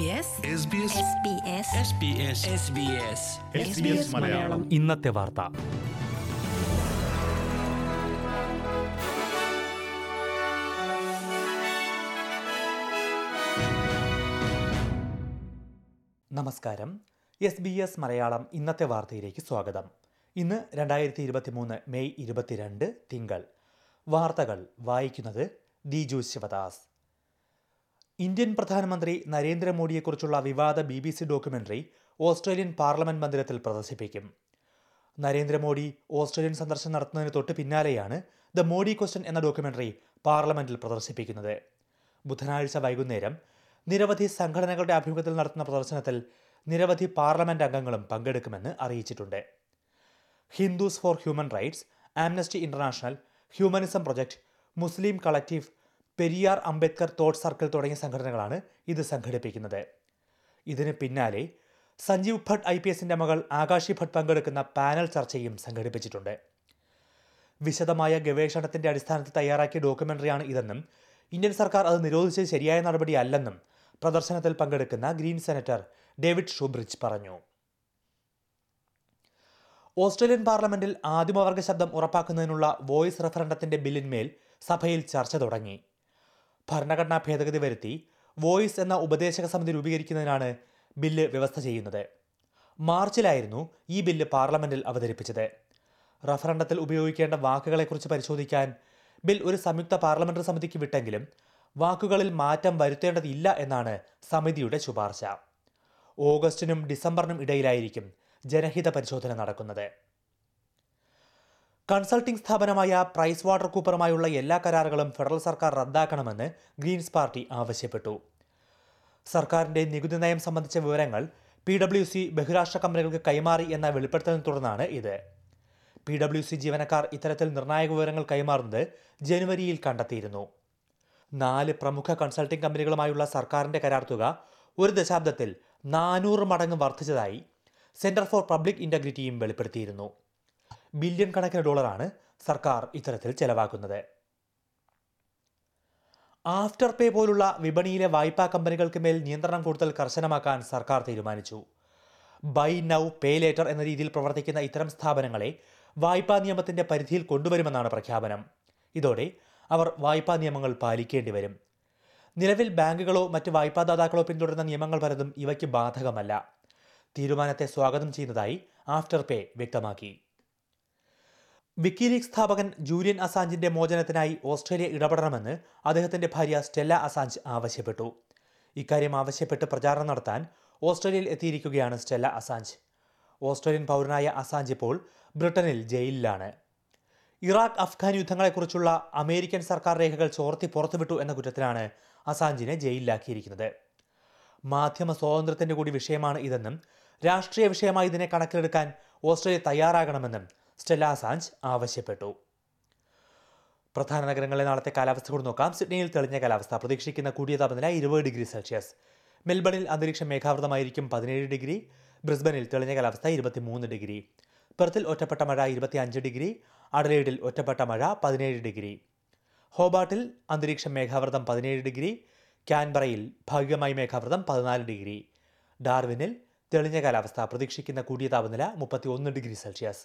ഇന്നത്തെ വാർത്ത. നമസ്കാരം. SBS മലയാളം ഇന്നത്തെ വാർത്തയിലേക്ക് സ്വാഗതം. ഇന്ന് 2023 മെയ് 22 തിങ്കൾ. വാർത്തകൾ വായിക്കുന്നത് ദിജു ശിവദാസ്. ഇന്ത്യൻ പ്രധാനമന്ത്രി നരേന്ദ്രമോഡിയെക്കുറിച്ചുള്ള വിവാദ BBC ഡോക്യുമെന്ററി ഓസ്ട്രേലിയൻ പാർലമെന്റ് മന്ദിരത്തിൽ പ്രദർശിപ്പിക്കും. നരേന്ദ്രമോഡി ഓസ്ട്രേലിയൻ സന്ദർശനം നടത്തുന്നതിന് തൊട്ട് പിന്നാലെയാണ് ദ മോഡി ക്വസ്റ്റൻ എന്ന ഡോക്യുമെന്ററി പാർലമെന്റിൽ പ്രദർശിപ്പിക്കുന്നത്. ബുധനാഴ്ച വൈകുന്നേരം നിരവധി സംഘടനകളുടെ ആഭിമുഖ്യത്തിൽ നടത്തുന്ന പ്രദർശനത്തിൽ നിരവധി പാർലമെന്റ് അംഗങ്ങളും പങ്കെടുക്കുമെന്ന് അറിയിച്ചിട്ടുണ്ട്. Hindus for human rights, Amnesty International, humanism project, Muslim collective, Periyar Ambedkar thought circle തുടങ്ങിയ സംഘടനകളാണ് ഇത് സംഘടിപ്പിക്കുന്നത്. ഇതിന് പിന്നാലെ സഞ്ജീവ് ഭട്ട് IPSന്റെ മകൾ ആകാശി ഭട്ട് പങ്കെടുക്കുന്ന പാനൽ ചർച്ചയും സംഘടിപ്പിച്ചിട്ടുണ്ട്. വിശദമായ ഗവേഷണത്തിന്റെ അടിസ്ഥാനത്തിൽ തയ്യാറാക്കിയ ഡോക്യുമെന്ററിയാണ് ഇതെന്നും ഇന്ത്യൻ സർക്കാർ അത് നിരോധിച്ചത് ശരിയായ നടപടിയല്ലെന്നും പ്രദർശനത്തിൽ പങ്കെടുക്കുന്ന ഗ്രീൻ സെനറ്റർ ഡേവിഡ് ഷൂബ്രിച്ച് പറഞ്ഞു. ഓസ്ട്രേലിയൻ പാർലമെന്റിൽ ആദിമവർഗ ശബ്ദം ഉറപ്പാക്കുന്നതിനുള്ള വോയിസ് റെഫറൻഡത്തിന്റെ ബില്ലിന്മേൽ സഭയിൽ ചർച്ച തുടങ്ങി. ഭരണഘടനാ ഭേദഗതി വരുത്തി വോയിസ് എന്ന ഉപദേശക സമിതി രൂപീകരിക്കുന്നതിനാണ് ബില്ല് വ്യവസ്ഥ ചെയ്യുന്നത്. മാർച്ചിലായിരുന്നു ഈ ബില്ല് പാർലമെന്റിൽ അവതരിപ്പിച്ചത്. റഫറൻഡത്തിൽ ഉപയോഗിക്കേണ്ട വാക്കുകളെക്കുറിച്ച് പരിശോധിക്കാൻ ബിൽ ഒരു സംയുക്ത പാർലമെന്ററി സമിതിക്ക് വിട്ടെങ്കിലും വാക്കുകളിൽ മാറ്റം വരുത്തേണ്ടതില്ല എന്നാണ് സമിതിയുടെ ശുപാർശ. ഓഗസ്റ്റിനും ഡിസംബറിനും ഇടയിലായിരിക്കും ജനഹിത പരിശോധന നടക്കുന്നത്. കൺസൾട്ടിംഗ് സ്ഥാപനമായ പ്രൈസ് വാട്ടർ കൂപ്പറുമായുള്ള എല്ലാ കരാറുകളും ഫെഡറൽ സർക്കാർ റദ്ദാക്കണമെന്ന് ഗ്രീൻസ് പാർട്ടി ആവശ്യപ്പെട്ടു. സർക്കാരിന്റെ നികുതി നയം സംബന്ധിച്ച വിവരങ്ങൾ PwC ബഹിരാഷ്ട്ര കമ്പനികൾക്ക് കൈമാറി എന്ന വെളിപ്പെടുത്തലിനെ തുടർന്നാണ് ഇത്. PwC ജീവനക്കാർ ഇത്തരത്തിൽ നിർണായക വിവരങ്ങൾ കൈമാറുന്നത് ജനുവരിയിൽ കണ്ടെത്തിയിരുന്നു. 4 പ്രമുഖ കൺസൾട്ടിംഗ് കമ്പനികളുമായുള്ള സർക്കാരിന്റെ കരാർ തുക ഒരു ദശാബ്ദത്തിൽ 400 മടങ്ങ് വർദ്ധിച്ചതായി സെന്റർ ഫോർ പബ്ലിക് ഇന്റഗ്രിറ്റിയും വെളിപ്പെടുത്തിയിരുന്നു. ബില്യൺ കണക്കിന് ഡോളറാണ് സർക്കാർ ഇത്തരത്തിൽ ചെലവാക്കുന്നത്. ആഫ്റ്റർ പേ പോലുള്ള വിപണിയിലെ വായ്പാ കമ്പനികൾക്ക് മേൽ നിയന്ത്രണം കൂടുതൽ കർശനമാക്കാൻ സർക്കാർ തീരുമാനിച്ചു. ബൈ നൗ പേ ലേറ്റർ എന്ന രീതിയിൽ പ്രവർത്തിക്കുന്ന ഇത്തരം സ്ഥാപനങ്ങളെ വായ്പാ നിയമത്തിന്റെ പരിധിയിൽ കൊണ്ടുവരുമെന്നാണ് പ്രഖ്യാപനം. ഇതോടെ അവർ വായ്പാ നിയമങ്ങൾ പാലിക്കേണ്ടി വരും. നിലവിൽ ബാങ്കുകളോ മറ്റ് വായ്പാദാതാക്കളോ പിന്തുടരുന്ന നിയമങ്ങൾ പലതും ഇവയ്ക്ക് ബാധകമല്ല. തീരുമാനത്തെ സ്വാഗതം ചെയ്യുന്നതായി ആഫ്റ്റർ പേ വ്യക്തമാക്കി. വിക്കി ലീക്സ് സ്ഥാപകൻ ജൂലിയൻ അസാഞ്ചിന്റെ മോചനത്തിനായി ഓസ്ട്രേലിയ ഇടപെടണമെന്ന് അദ്ദേഹത്തിന്റെ ഭാര്യ സ്റ്റെല്ല അസാഞ്ച് ആവശ്യപ്പെട്ടു. ഇക്കാര്യം ആവശ്യപ്പെട്ട് പ്രചാരണം നടത്താൻ ഓസ്ട്രേലിയയിൽ എത്തിയിരിക്കുകയാണ് സ്റ്റെല്ല അസാഞ്ച്. ഓസ്ട്രേലിയൻ പൗരനായ അസാഞ്ച് ഇപ്പോൾ ബ്രിട്ടനിൽ ജയിലിലാണ്. ഇറാഖ് അഫ്ഗാൻ യുദ്ധങ്ങളെക്കുറിച്ചുള്ള അമേരിക്കൻ സർക്കാർ രേഖകൾ ചോർത്തി പുറത്തുവിട്ടു എന്ന കുറ്റത്തിലാണ് അസാഞ്ചിനെ ജയിലിലാക്കിയിരിക്കുന്നത്. മാധ്യമ സ്വാതന്ത്ര്യത്തിന്റെ കൂടി വിഷയമാണ് ഇതെന്നും രാഷ്ട്രീയ വിഷയമായി ഇതിനെ കണക്കിലെടുക്കാൻ ഓസ്ട്രേലിയ തയ്യാറാകണമെന്നും സ്റ്റെല്ല അസാഞ്ച് ആവശ്യപ്പെട്ടു. പ്രധാന നഗരങ്ങളിലെ നാളത്തെ കാലാവസ്ഥ കൂടി നോക്കാം. സിഡ്നിയിൽ തെളിഞ്ഞ കാലാവസ്ഥ, പ്രതീക്ഷിക്കുന്ന കൂടിയ താപനില 20°C. മെൽബണിൽ അന്തരീക്ഷം മേഘാവൃതമായിരിക്കും, 17°. ബ്രിസ്ബനിൽ തെളിഞ്ഞ കാലാവസ്ഥ, 23°. പെർത്തിൽ ഒറ്റപ്പെട്ട മഴ, 25°. അഡലേഡിൽ ഒറ്റപ്പെട്ട മഴ, 17°. ഹോബാട്ടിൽ അന്തരീക്ഷം മേഘാവൃതം, 17°. കാൻബറയിൽ ഭാഗികമായി മേഘാവൃതം, 14°. ഡാർവിനിൽ തെളിഞ്ഞ കാലാവസ്ഥ, പ്രതീക്ഷിക്കുന്ന കൂടിയ താപനില 31°C.